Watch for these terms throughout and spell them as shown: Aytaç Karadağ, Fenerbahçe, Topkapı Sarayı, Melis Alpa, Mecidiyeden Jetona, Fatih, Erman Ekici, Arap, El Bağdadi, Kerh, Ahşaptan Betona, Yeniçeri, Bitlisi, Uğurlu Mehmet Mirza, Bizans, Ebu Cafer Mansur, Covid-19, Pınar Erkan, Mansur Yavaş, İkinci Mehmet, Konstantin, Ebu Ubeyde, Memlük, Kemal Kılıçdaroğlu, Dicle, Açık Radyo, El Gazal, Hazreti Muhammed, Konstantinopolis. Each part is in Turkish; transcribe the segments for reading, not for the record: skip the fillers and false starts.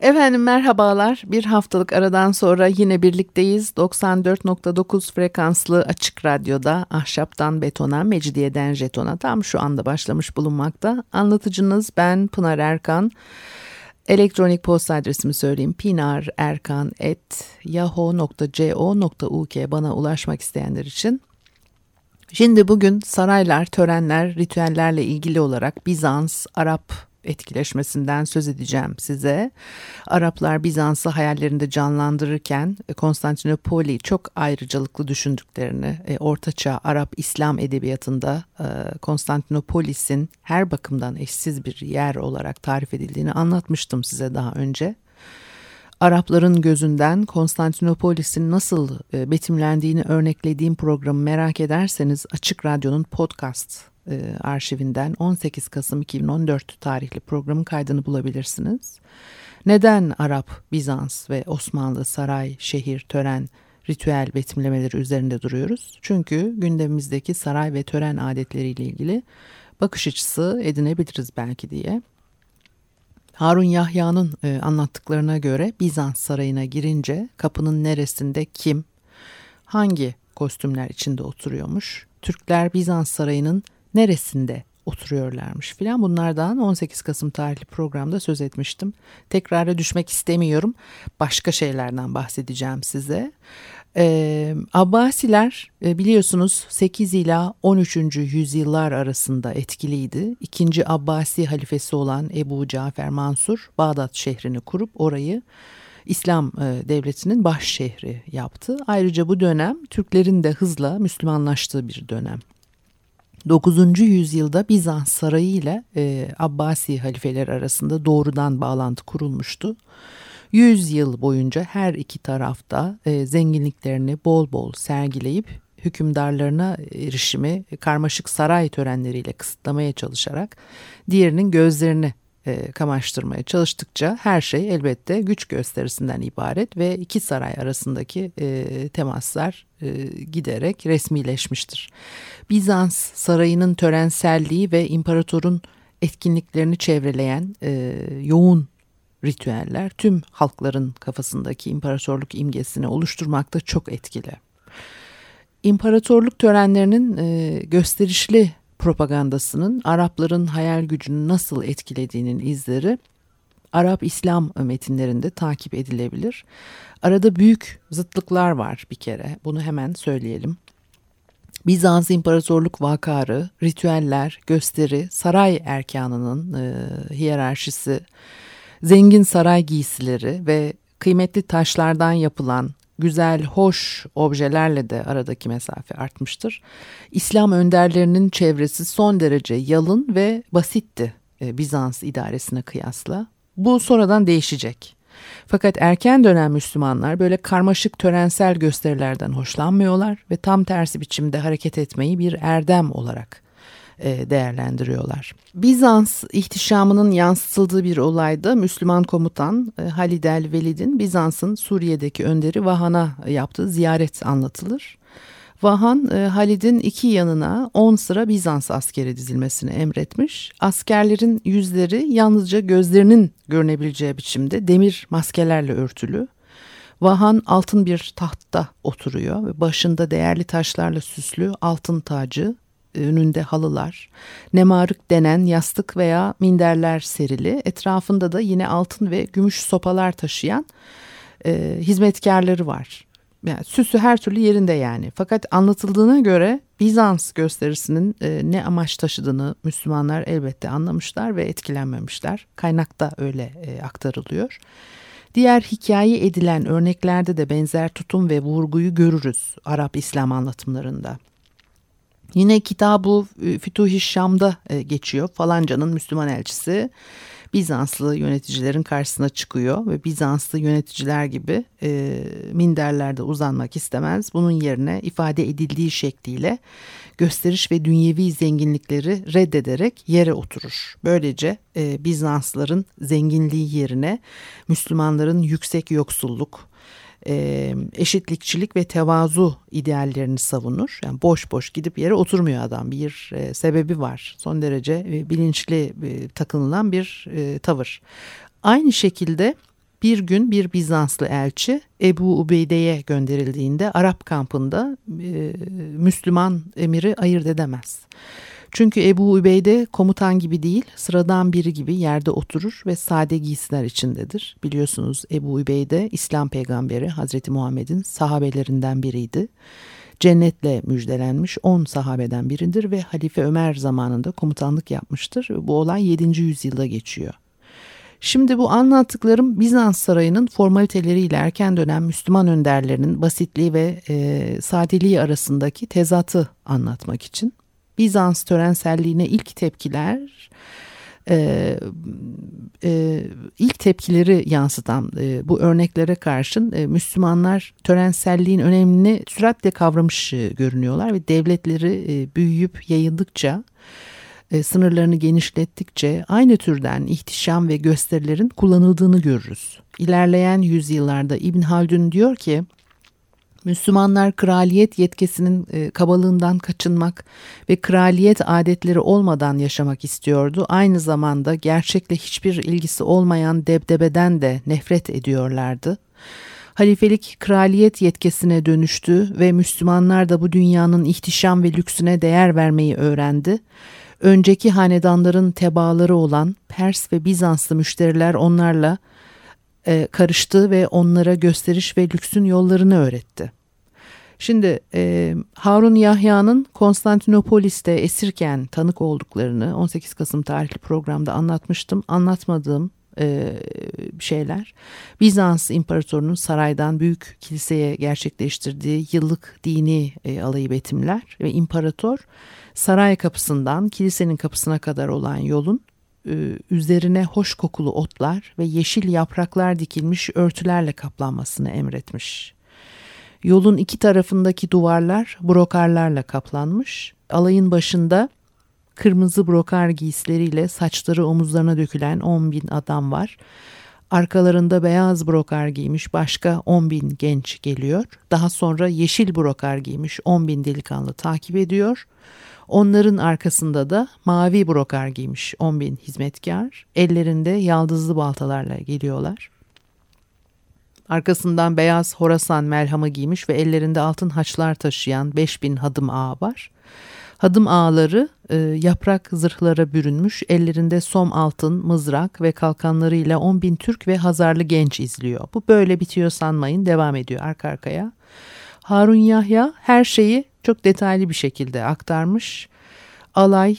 Efendim merhabalar. Bir haftalık aradan sonra yine birlikteyiz. 94.9 frekanslı Açık Radyo'da Ahşaptan Betona, Mecidiyeden Jetona tam şu anda başlamış bulunmakta. Anlatıcınız ben Pınar Erkan. Elektronik posta adresimi söyleyeyim. pinarerkan@yahoo.co.uk bana ulaşmak isteyenler için. Şimdi bugün saraylar, törenler, ritüellerle ilgili olarak Bizans, Arap etkileşmesinden söz edeceğim size. Araplar Bizans'ı hayallerinde canlandırırken Konstantinopoli'yi çok ayrıcalıklı düşündüklerini, Ortaçağ Arap İslam edebiyatında Konstantinopolis'in her bakımdan eşsiz bir yer olarak tarif edildiğini anlatmıştım size daha önce. Arapların gözünden Konstantinopolis'in nasıl betimlendiğini örneklediğim programı merak ederseniz Açık Radyo'nun podcast arşivinden 18 Kasım 2014 tarihli programın kaydını bulabilirsiniz. Neden Arap, Bizans ve Osmanlı saray, şehir, tören, ritüel betimlemeleri üzerinde duruyoruz? Çünkü gündemimizdeki saray ve tören adetleriyle ilgili bakış açısı edinebiliriz belki diye. Harun Yahya'nın anlattıklarına göre Bizans sarayına girince kapının neresinde kim, hangi kostümler içinde oturuyormuş, Türkler Bizans sarayının neresinde oturuyorlarmış filan, bunlardan 18 Kasım tarihli programda söz etmiştim. Tekrara düşmek istemiyorum. Başka şeylerden bahsedeceğim size. Abbasiler biliyorsunuz 8 ila 13. yüzyıllar arasında etkiliydi. 2. Abbasi halifesi olan Ebu Cafer Mansur Bağdat şehrini kurup orayı İslam devletinin baş şehri yaptı. Ayrıca bu dönem Türklerin de hızla Müslümanlaştığı bir dönem. 9. yüzyılda Bizans sarayı ile Abbasi halifeleri arasında doğrudan bağlantı kurulmuştu. 100 yıl boyunca her iki tarafta zenginliklerini bol bol sergileyip hükümdarlarına erişimi karmaşık saray törenleriyle kısıtlamaya çalışarak diğerinin gözlerini kamaştırmaya çalıştıkça her şey elbette güç gösterisinden ibaret ve iki saray arasındaki temaslar giderek resmileşmiştir. Bizans sarayının törenselliği ve imparatorun etkinliklerini çevreleyen yoğun ritüeller tüm halkların kafasındaki imparatorluk imgesini oluşturmakta çok etkili. İmparatorluk törenlerinin gösterişli propagandasının Arapların hayal gücünü nasıl etkilediğinin izleri Arap-İslam metinlerinde takip edilebilir. Arada büyük zıtlıklar var bir kere, bunu hemen söyleyelim. Bizans İmparatorluk vakarı, ritüeller, gösteri, saray erkanının hiyerarşisi, zengin saray giysileri ve kıymetli taşlardan yapılan güzel, hoş objelerle de aradaki mesafe artmıştır. İslam önderlerinin çevresi son derece yalın ve basitti Bizans idaresine kıyasla. Bu sonradan değişecek. Fakat erken dönem Müslümanlar böyle karmaşık törensel gösterilerden hoşlanmıyorlar ve tam tersi biçimde hareket etmeyi bir erdem olarak değerlendiriyorlar. Bizans ihtişamının yansıtıldığı bir olayda Müslüman komutan Halid el Velid'in Bizans'ın Suriye'deki önderi Vahan'a yaptığı ziyaret anlatılır. Vahan, Halid'in iki yanına 10 sıra Bizans askeri dizilmesini emretmiş. Askerlerin yüzleri yalnızca gözlerinin görünebileceği biçimde demir maskelerle örtülü. Vahan altın bir tahtta oturuyor ve başında değerli taşlarla süslü altın tacı, önünde halılar, nemarık denen yastık veya minderler serili, etrafında da yine altın ve gümüş sopalar taşıyan hizmetkarları var. Yani süsü her türlü yerinde yani. Fakat anlatıldığına göre Bizans gösterisinin ne amaç taşıdığını Müslümanlar elbette anlamışlar ve etkilenmemişler. Kaynakta öyle aktarılıyor. Diğer hikaye edilen örneklerde de benzer tutum ve vurguyu görürüz Arap-İslam anlatımlarında. Yine Kitab-ı Fütuh-i Şam'da geçiyor. Falancanın Müslüman elçisi Bizanslı yöneticilerin karşısına çıkıyor ve Bizanslı yöneticiler gibi minderlerde uzanmak istemez. Bunun yerine ifade edildiği şekliyle gösteriş ve dünyevi zenginlikleri reddederek yere oturur. Böylece Bizanslıların zenginliği yerine Müslümanların yüksek yoksulluk, eşitlikçilik ve tevazu ideallerini savunur. Yani boş boş gidip yere oturmuyor adam. Bir sebebi var. Son derece bilinçli takınılan bir tavır. Aynı şekilde bir gün bir Bizanslı elçi Ebu Ubeyde'ye gönderildiğinde Arap kampında Müslüman emiri ayırt edemez. Çünkü Ebu Ubeyde komutan gibi değil, sıradan biri gibi yerde oturur ve sade giysiler içindedir. Biliyorsunuz Ebu Ubeyde İslam peygamberi Hazreti Muhammed'in sahabelerinden biriydi. Cennetle müjdelenmiş 10 sahabeden biridir ve Halife Ömer zamanında komutanlık yapmıştır. Bu olay 7. yüzyılda geçiyor. Şimdi bu anlattıklarım Bizans sarayının formaliteleriyle erken dönem Müslüman önderlerinin basitliği ve sadeliği arasındaki tezatı anlatmak için. Bizans törenselliğine ilk tepkileri yansıtan bu örneklere karşın Müslümanlar törenselliğin önemini süratle kavramış görünüyorlar ve devletleri büyüyüp yayıldıkça, sınırlarını genişlettikçe aynı türden ihtişam ve gösterilerin kullanıldığını görürüz. İlerleyen yüzyıllarda İbn Haldun diyor ki, Müslümanlar kraliyet yetkisinin kabalığından kaçınmak ve kraliyet adetleri olmadan yaşamak istiyordu. Aynı zamanda gerçekle hiçbir ilgisi olmayan debdebeden de nefret ediyorlardı. Halifelik kraliyet yetkisine dönüştü ve Müslümanlar da bu dünyanın ihtişam ve lüksüne değer vermeyi öğrendi. Önceki hanedanların tebaaları olan Pers ve Bizanslı müşteriler onlarla karıştı ve onlara gösteriş ve lüksün yollarını öğretti. Şimdi Harun Yahya'nın Konstantinopolis'te esirken tanık olduklarını 18 Kasım tarihli programda anlatmıştım. Anlatmadığım şeyler Bizans imparatorunun saraydan büyük kiliseye gerçekleştirdiği yıllık dini alayı betimler ve imparator saray kapısından kilisenin kapısına kadar olan yolun üzerine hoş kokulu otlar ve yeşil yapraklar dikilmiş örtülerle kaplanmasını emretmiş. Yolun iki tarafındaki duvarlar brokarlarla kaplanmış. Alayın başında kırmızı brokar giysileriyle saçları omuzlarına dökülen 10.000 adam var. Arkalarında beyaz brokar giymiş başka 10.000 genç geliyor. Daha sonra yeşil brokar giymiş 10.000 delikanlı takip ediyor. Onların arkasında da mavi brokar giymiş 10.000 hizmetkar. Ellerinde yaldızlı baltalarla geliyorlar. Arkasından beyaz Horasan merhamı giymiş ve ellerinde altın haçlar taşıyan 5.000 hadım ağa var. Hadım ağaları yaprak zırhlara bürünmüş, ellerinde som altın, mızrak ve kalkanlarıyla 10.000 Türk ve Hazarlı genç izliyor. Bu böyle bitiyor sanmayın, devam ediyor arka arkaya. Harun Yahya her şeyi çok detaylı bir şekilde aktarmış. Alay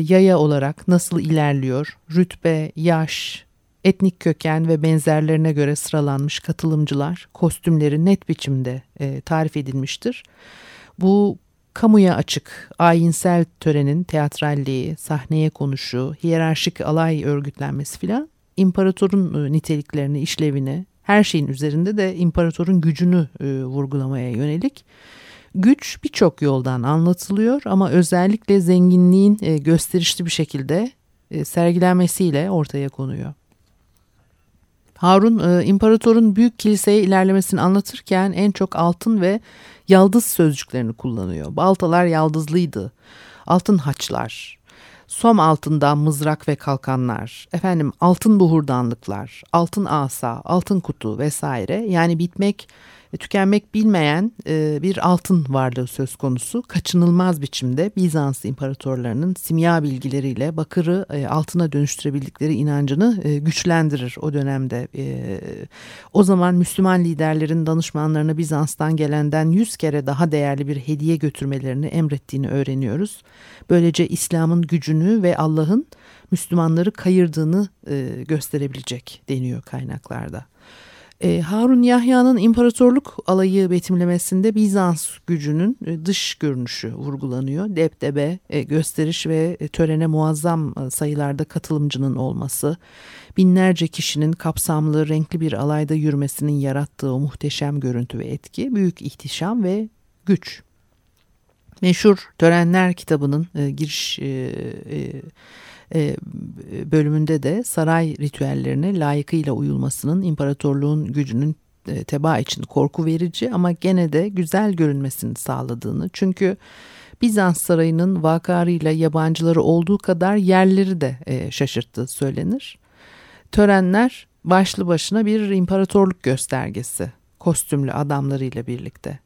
yaya olarak nasıl ilerliyor, rütbe, yaş, etnik köken ve benzerlerine göre sıralanmış katılımcılar, kostümleri net biçimde tarif edilmiştir. Bu kamuya açık, ayinsel törenin teatralliği, sahneye konuşu, hiyerarşik alay örgütlenmesi filan imparatorun niteliklerini, işlevini, her şeyin üzerinde de imparatorun gücünü vurgulamaya yönelik. Güç birçok yoldan anlatılıyor ama özellikle zenginliğin gösterişli bir şekilde sergilenmesiyle ortaya konuyor. Harun imparatorun büyük kiliseye ilerlemesini anlatırken en çok altın ve yaldız sözcüklerini kullanıyor. Baltalar yaldızlıydı. Altın haçlar, som altından mızrak ve kalkanlar, altın buhurdanlıklar, altın asa, altın kutu vesaire. Yani bitmek, tükenmek bilmeyen bir altın varlığı söz konusu. Kaçınılmaz biçimde Bizans imparatorlarının simya bilgileriyle bakırı altına dönüştürebildikleri inancını güçlendirir o dönemde. O zaman Müslüman liderlerin danışmanlarına Bizans'tan gelenden 100 kere daha değerli bir hediye götürmelerini emrettiğini öğreniyoruz. Böylece İslam'ın gücünü ve Allah'ın Müslümanları kayırdığını gösterebilecek deniyor kaynaklarda. Harun Yahya'nın imparatorluk alayı betimlemesinde Bizans gücünün dış görünüşü vurgulanıyor. Depdebe, gösteriş ve törene muazzam sayılarda katılımcının olması, binlerce kişinin kapsamlı, renkli bir alayda yürümesinin yarattığı o muhteşem görüntü ve etki, büyük ihtişam ve güç. Meşhur Törenler kitabının giriş bölümünde de saray ritüellerine layıkıyla uyulmasının imparatorluğun gücünün tebaa için korku verici ama gene de güzel görünmesini sağladığını, çünkü Bizans sarayının vakarıyla yabancıları olduğu kadar yerleri de şaşırttığı söylenir. Törenler başlı başına bir imparatorluk göstergesi, kostümlü adamlarıyla birlikte.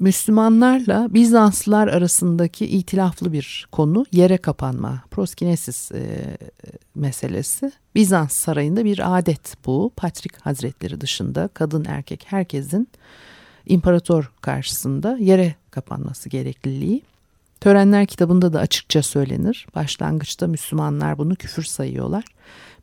Müslümanlarla Bizanslılar arasındaki itilaflı bir konu yere kapanma, proskinesis meselesi. Bizans sarayında bir adet bu. Patrik Hazretleri dışında kadın erkek herkesin imparator karşısında yere kapanması gerekliliği. Törenler kitabında da açıkça söylenir. Başlangıçta Müslümanlar bunu küfür sayıyorlar.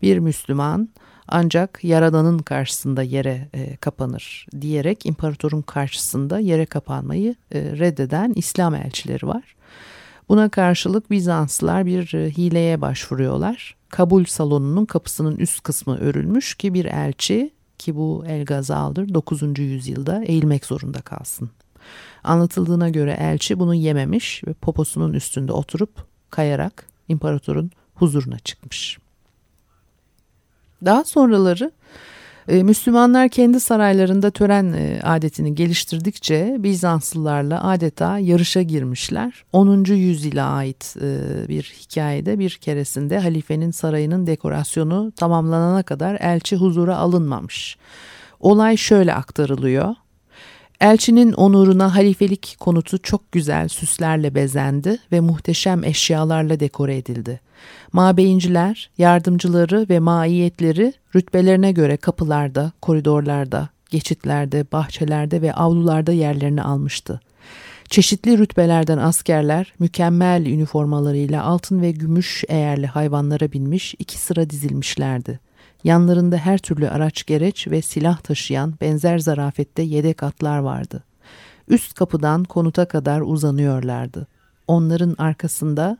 Bir Müslüman ancak Yaradan'ın karşısında yere kapanır diyerek imparatorun karşısında yere kapanmayı reddeden İslam elçileri var. Buna karşılık Bizanslılar bir hileye başvuruyorlar. Kabul salonunun kapısının üst kısmı örülmüş ki bir elçi, ki bu El Gazal'dır, 9. yüzyılda eğilmek zorunda kalsın. Anlatıldığına göre elçi bunu yememiş ve poposunun üstünde oturup kayarak imparatorun huzuruna çıkmış. Daha sonraları Müslümanlar kendi saraylarında tören adetini geliştirdikçe Bizanslılarla adeta yarışa girmişler. 10. yüzyıla ait bir hikayede bir keresinde halifenin sarayının dekorasyonu tamamlanana kadar elçi huzura alınmamış. Olay şöyle aktarılıyor. Elçinin onuruna halifelik konutu çok güzel süslerle bezendi ve muhteşem eşyalarla dekore edildi. Mabeyinciler, yardımcıları ve maiyetleri rütbelerine göre kapılarda, koridorlarda, geçitlerde, bahçelerde ve avlularda yerlerini almıştı. Çeşitli rütbelerden askerler mükemmel üniformalarıyla altın ve gümüş eğerli hayvanlara binmiş, 2 sıra dizilmişlerdi. Yanlarında her türlü araç gereç ve silah taşıyan benzer zarafette yedek atlar vardı. Üst kapıdan konuta kadar uzanıyorlardı. Onların arkasında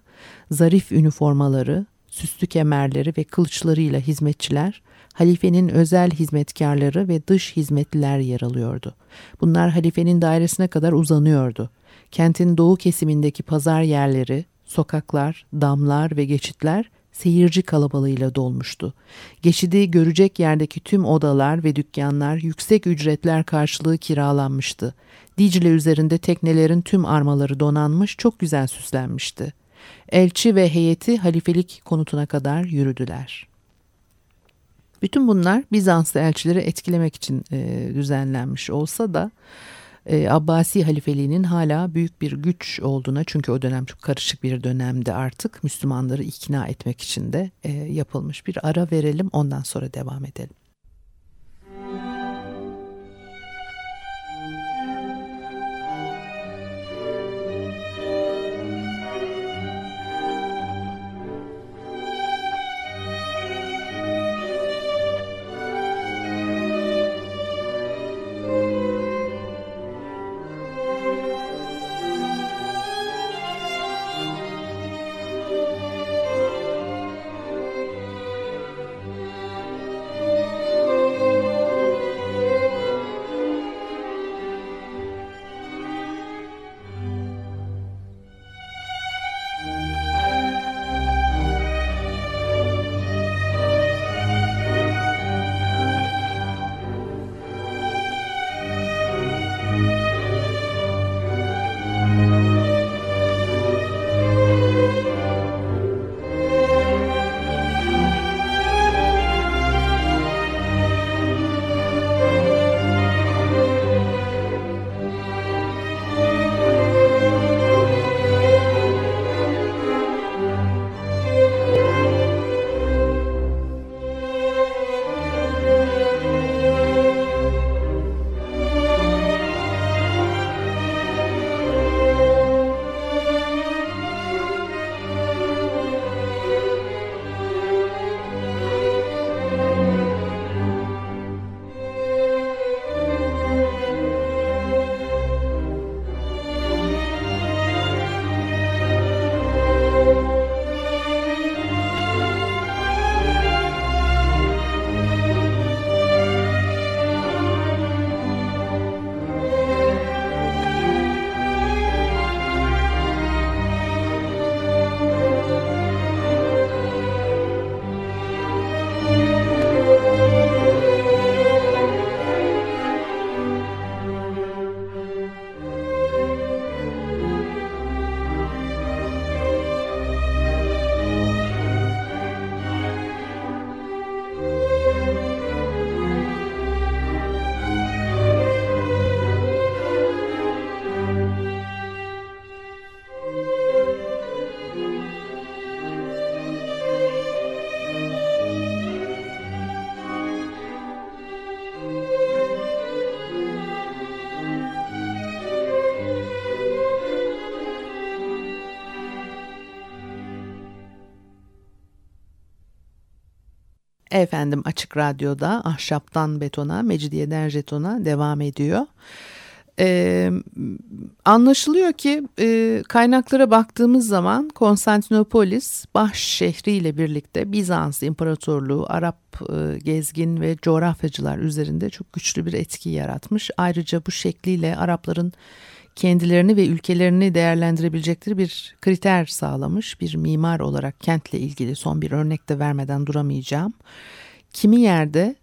zarif üniformaları, süslü kemerleri ve kılıçlarıyla hizmetçiler, halifenin özel hizmetkarları ve dış hizmetliler yer alıyordu. Bunlar halifenin dairesine kadar uzanıyordu. Kentin doğu kesimindeki pazar yerleri, sokaklar, damlar ve geçitler seyirci kalabalığıyla dolmuştu. Geçidi görecek yerdeki tüm odalar ve dükkanlar yüksek ücretler karşılığı kiralanmıştı. Dicle üzerinde teknelerin tüm armaları donanmış, çok güzel süslenmişti. Elçi ve heyeti halifelik konutuna kadar yürüdüler. Bütün bunlar Bizanslı elçileri etkilemek için düzenlenmiş olsa da Abbasi halifeliğinin hala büyük bir güç olduğuna, çünkü o dönem çok karışık bir dönemdi artık, Müslümanları ikna etmek için de yapılmış. Bir ara verelim, ondan sonra devam edelim. Efendim Açık Radyo'da Ahşaptan Betona, Mecidiyeden Jetona devam ediyor. Anlaşılıyor ki kaynaklara baktığımız zaman Konstantinopolis, Bahş şehri ile birlikte Bizans İmparatorluğu, Arap gezgin ve coğrafyacılar üzerinde çok güçlü bir etki yaratmış. Ayrıca bu şekliyle Arapların kendilerini ve ülkelerini değerlendirebilecekleri bir kriter sağlamış. Bir mimar olarak kentle ilgili son bir örnek de vermeden duramayacağım. Kimi yerde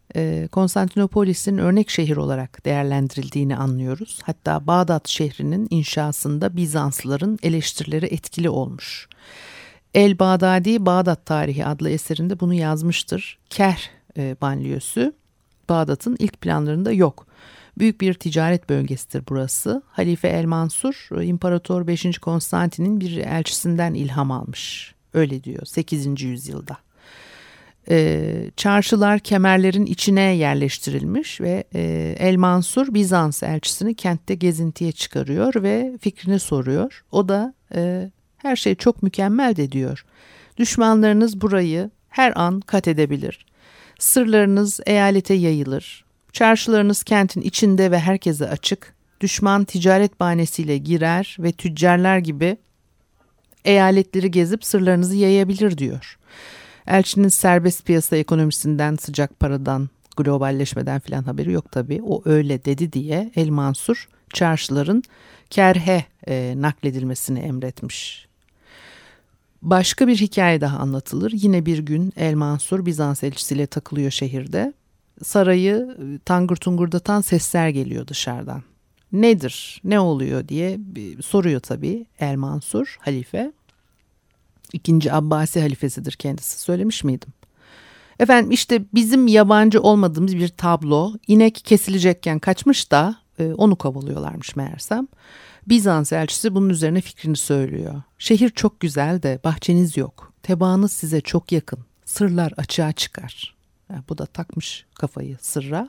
Konstantinopolis'in örnek şehir olarak değerlendirildiğini anlıyoruz. Hatta Bağdat şehrinin inşasında Bizanslıların eleştirileri etkili olmuş. El Bağdadi, Bağdat Tarihi adlı eserinde bunu yazmıştır. Kerh banliyösü Bağdat'ın ilk planlarında yok. Büyük bir ticaret bölgesidir burası. Halife el Mansur, İmparator 5. Konstantin'in bir elçisinden ilham almış. Öyle diyor 8. yüzyılda. Çarşılar kemerlerin içine yerleştirilmiş ve El Mansur Bizans elçisini kentte gezintiye çıkarıyor ve fikrini soruyor. O da her şey çok mükemmel de diyor. Düşmanlarınız burayı her an kat edebilir. Sırlarınız eyalete yayılır. Çarşılarınız kentin içinde ve herkese açık. Düşman ticaret bahanesiyle girer ve tüccarlar gibi eyaletleri gezip sırlarınızı yayabilir diyor. Elçinin serbest piyasa ekonomisinden, sıcak paradan, globalleşmeden filan haberi yok tabii. O öyle dedi diye El Mansur çarşıların kerhe nakledilmesini emretmiş. Başka bir hikaye daha anlatılır. Yine bir gün El Mansur Bizans elçisiyle takılıyor şehirde. Sarayı tangır tungurdatan sesler geliyor dışarıdan. Nedir, ne oluyor diye soruyor tabii El Mansur halife. İkinci Abbasi halifesidir kendisi, söylemiş miydim? Efendim işte bizim yabancı olmadığımız bir tablo, inek kesilecekken kaçmış da onu kovalıyorlarmış meğersem. Bizans elçisi bunun üzerine fikrini söylüyor. Şehir çok güzel de bahçeniz yok, tebaanız size çok yakın, sırlar açığa çıkar. Bu da takmış kafayı sırra.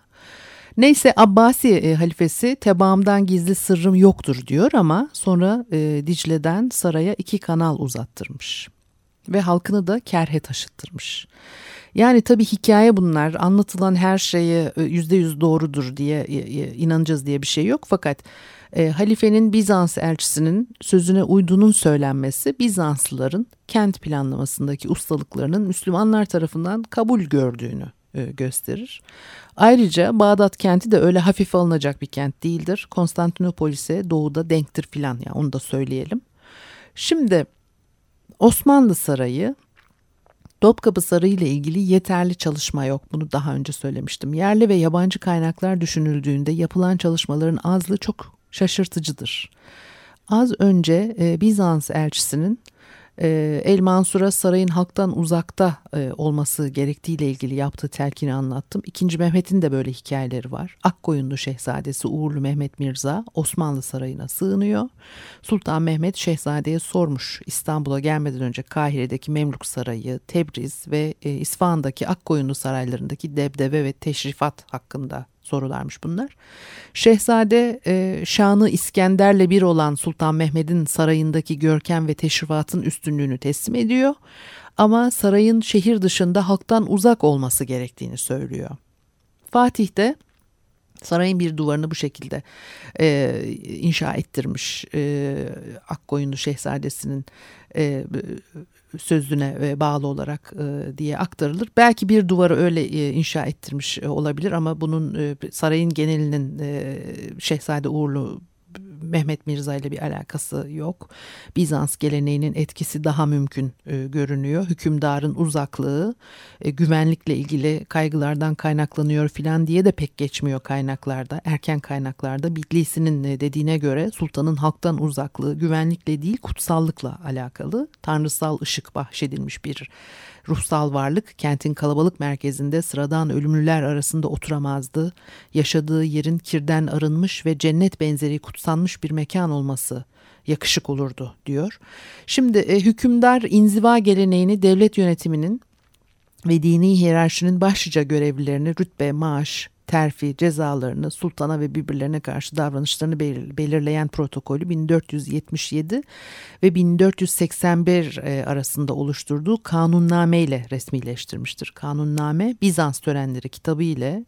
Neyse Abbasi halifesi tebaamdan gizli sırrım yoktur diyor ama sonra Dicle'den saraya 2 kanal uzattırmış. Ve halkını da kerhe taşıttırmış. Yani tabii hikaye bunlar, anlatılan her şeye %100 doğrudur diye inanacağız diye bir şey yok. Fakat halifenin Bizans elçisinin sözüne uyduğunun söylenmesi Bizanslıların kent planlamasındaki ustalıklarının Müslümanlar tarafından kabul gördüğünü gösterir. Ayrıca Bağdat kenti de öyle hafif alınacak bir kent değildir. Konstantinopolis'e doğuda denktir filan, ya onu da söyleyelim. Şimdi Osmanlı Sarayı, Topkapı Sarayı ile ilgili yeterli çalışma yok. Bunu daha önce söylemiştim. Yerli ve yabancı kaynaklar düşünüldüğünde yapılan çalışmaların azlığı çok şaşırtıcıdır. Az önce Bizans elçisinin El Mansur'a sarayın halktan uzakta olması gerektiğiyle ilgili yaptığı telkini anlattım. İkinci Mehmet'in de böyle hikayeleri var. Akkoyunlu Şehzadesi Uğurlu Mehmet Mirza Osmanlı Sarayı'na sığınıyor. Sultan Mehmet Şehzade'ye sormuş, İstanbul'a gelmeden önce Kahire'deki Memlük Sarayı, Tebriz ve İsfahan'daki Akkoyunlu saraylarındaki debdebe ve teşrifat hakkında sorularmış bunlar. Şehzade şanı İskender'le bir olan Sultan Mehmet'in sarayındaki görkem ve teşrifatın üstünlüğünü teslim ediyor. Ama sarayın şehir dışında halktan uzak olması gerektiğini söylüyor. Fatih de sarayın bir duvarını bu şekilde inşa ettirmiş. Akkoyunlu Şehzadesi'nin sözüne bağlı olarak diye aktarılır. Belki bir duvarı öyle inşa ettirmiş olabilir ama bunun sarayın genelinin Şehzade Uğurlu Mehmet Mirza ile bir alakası yok. Bizans geleneğinin etkisi daha mümkün görünüyor. Hükümdarın uzaklığı güvenlikle ilgili kaygılardan kaynaklanıyor filan diye de pek geçmiyor kaynaklarda. Erken kaynaklarda Bitlisi'nin dediğine göre sultanın halktan uzaklığı güvenlikle değil kutsallıkla alakalı. Tanrısal ışık bahşedilmiş bir ruhsal varlık kentin kalabalık merkezinde sıradan ölümlüler arasında oturamazdı. Yaşadığı yerin kirden arınmış ve cennet benzeri kutsanmış bir mekan olması yakışık olurdu diyor. Şimdi hükümdar inziva geleneğini devlet yönetiminin ve dini hiyerarşinin başlıca görevlilerini rütbe, maaş, terfi, cezalarını, sultana ve birbirlerine karşı davranışlarını belirleyen protokolü 1477 ve 1481 arasında oluşturduğu kanunname ile resmileştirmiştir. Kanunname, Bizans törenleri kitabı ile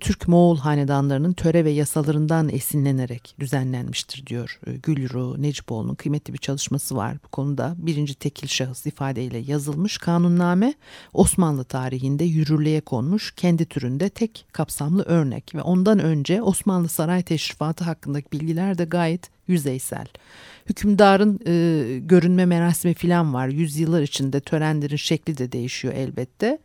Türk-Moğol hanedanlarının töre ve yasalarından esinlenerek düzenlenmiştir diyor. Gülru Necipoğlu'nun kıymetli bir çalışması var bu konuda. Birinci tekil şahıs ifadeyle yazılmış kanunname Osmanlı tarihinde yürürlüğe konmuş kendi türünde tek kapsamlı örnek ve ondan önce Osmanlı saray teşrifatı hakkındaki bilgiler de gayet yüzeysel. Hükümdarın görünme merasimi filan var. Yüzyıllar içinde törenlerin şekli de değişiyor elbette.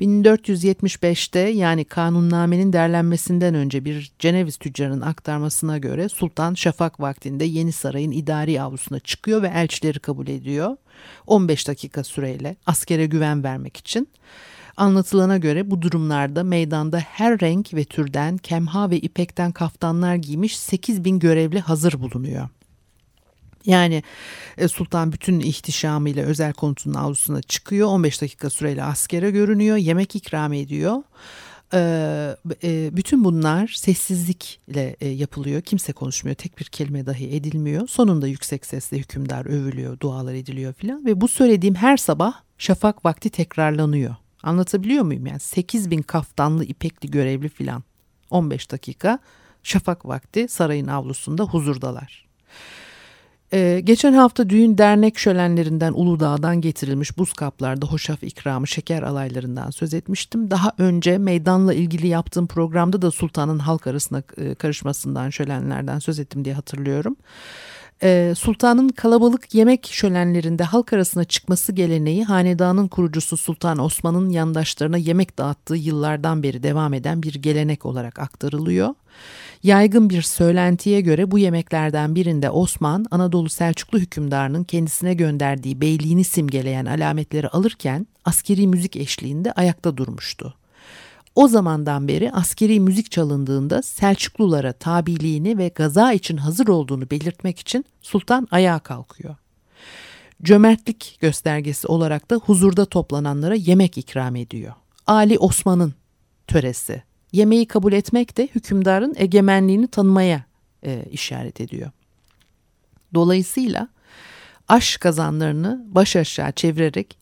1475'te yani kanunnamenin derlenmesinden önce bir Ceneviz tüccarının aktarmasına göre Sultan şafak vaktinde Yeni Saray'ın idari avlusuna çıkıyor ve elçileri kabul ediyor. 15 dakika süreyle askere güven vermek için. Anlatılana göre bu durumlarda meydanda her renk ve türden kemha ve ipekten kaftanlar giymiş 8.000 görevli hazır bulunuyor. Yani sultan bütün ihtişamıyla özel konutunun avlusuna çıkıyor. 15 dakika süreyle askere görünüyor. Yemek ikram ediyor. Bütün bunlar sessizlikle yapılıyor. Kimse konuşmuyor. Tek bir kelime dahi edilmiyor. Sonunda yüksek sesle hükümdar övülüyor, dualar ediliyor filan. Ve bu söylediğim her sabah şafak vakti tekrarlanıyor. Anlatabiliyor muyum? Yani 8.000 kaftanlı, ipekli görevli filan. 15 dakika şafak vakti sarayın avlusunda huzurdalar. Geçen hafta düğün dernek şölenlerinden, Uludağ'dan getirilmiş buz kaplarda hoşaf ikramı, şeker alaylarından söz etmiştim. Daha önce meydanla ilgili yaptığım programda da sultanın halk arasına karışmasından, şölenlerden söz ettim diye hatırlıyorum. Sultanın kalabalık yemek şölenlerinde halk arasına çıkması geleneği hanedanın kurucusu Sultan Osman'ın yandaşlarına yemek dağıttığı yıllardan beri devam eden bir gelenek olarak aktarılıyor. Yaygın bir söylentiye göre bu yemeklerden birinde Osman, Anadolu Selçuklu hükümdarının kendisine gönderdiği beyliğini simgeleyen alametleri alırken askeri müzik eşliğinde ayakta durmuştu. O zamandan beri askeri müzik çalındığında Selçuklulara tabiliğini ve gaza için hazır olduğunu belirtmek için sultan ayağa kalkıyor. Cömertlik göstergesi olarak da huzurda toplananlara yemek ikram ediyor. Ali Osman'ın töresi. Yemeği kabul etmek de hükümdarın egemenliğini tanımaya işaret ediyor. Dolayısıyla aş kazanlarını baş aşağı çevirerek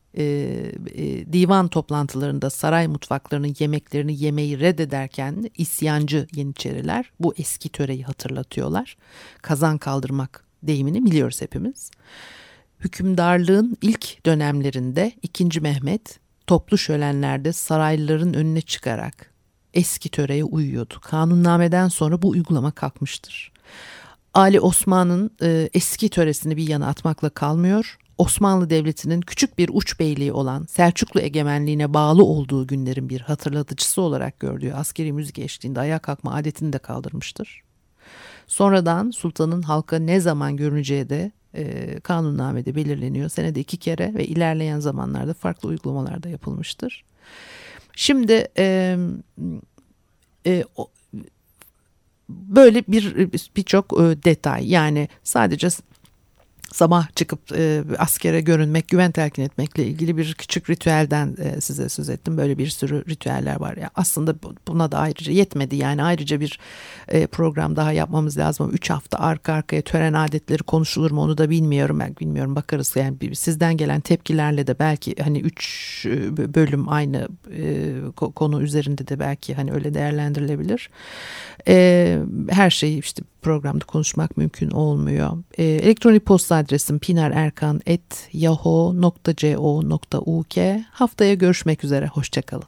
divan toplantılarında saray mutfaklarının yemeklerini yemeyi reddederken isyancı Yeniçeriler bu eski töreyi hatırlatıyorlar. Kazan kaldırmak deyimini biliyoruz hepimiz. Hükümdarlığın ilk dönemlerinde 2. Mehmet toplu şölenlerde saraylıların önüne çıkarak eski töreye uyuyordu. Kanunnameden sonra bu uygulama kalkmıştır. Ali Osman'ın eski töresini bir yana atmakla kalmıyor. Osmanlı Devleti'nin küçük bir uç beyliği olan Selçuklu egemenliğine bağlı olduğu günlerin bir hatırlatıcısı olarak gördüğü askeri müzik eşliğinde ayağa kalkma adetini de kaldırmıştır. Sonradan sultanın halka ne zaman görüneceği de kanunnamede belirleniyor. Senede 2 kere ve ilerleyen zamanlarda farklı uygulamalarda yapılmıştır. Şimdi böyle birçok detay, yani sadece sabah çıkıp askere görünmek, güven telkin etmekle ilgili bir küçük ritüelden size söz ettim. Böyle bir sürü ritüeller var. Yani aslında buna da ayrıca yetmedi. Yani ayrıca bir program daha yapmamız lazım. 3 hafta arka arkaya tören adetleri konuşulur mu onu da bilmiyorum. Yani bilmiyorum, bakarız. Yani sizden gelen tepkilerle de belki hani 3 bölüm aynı konu üzerinde de belki hani öyle değerlendirilebilir. Her şeyi işte programda konuşmak mümkün olmuyor. Elektronik posta adresim pinarerkan@yahoo.co.uk. Haftaya görüşmek üzere. Hoşça kalın.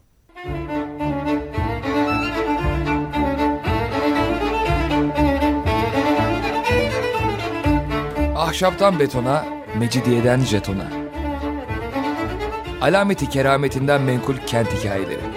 Ahşaptan betona, mecidiyeden jetona. Alameti kerametinden menkul kent hikayeleri.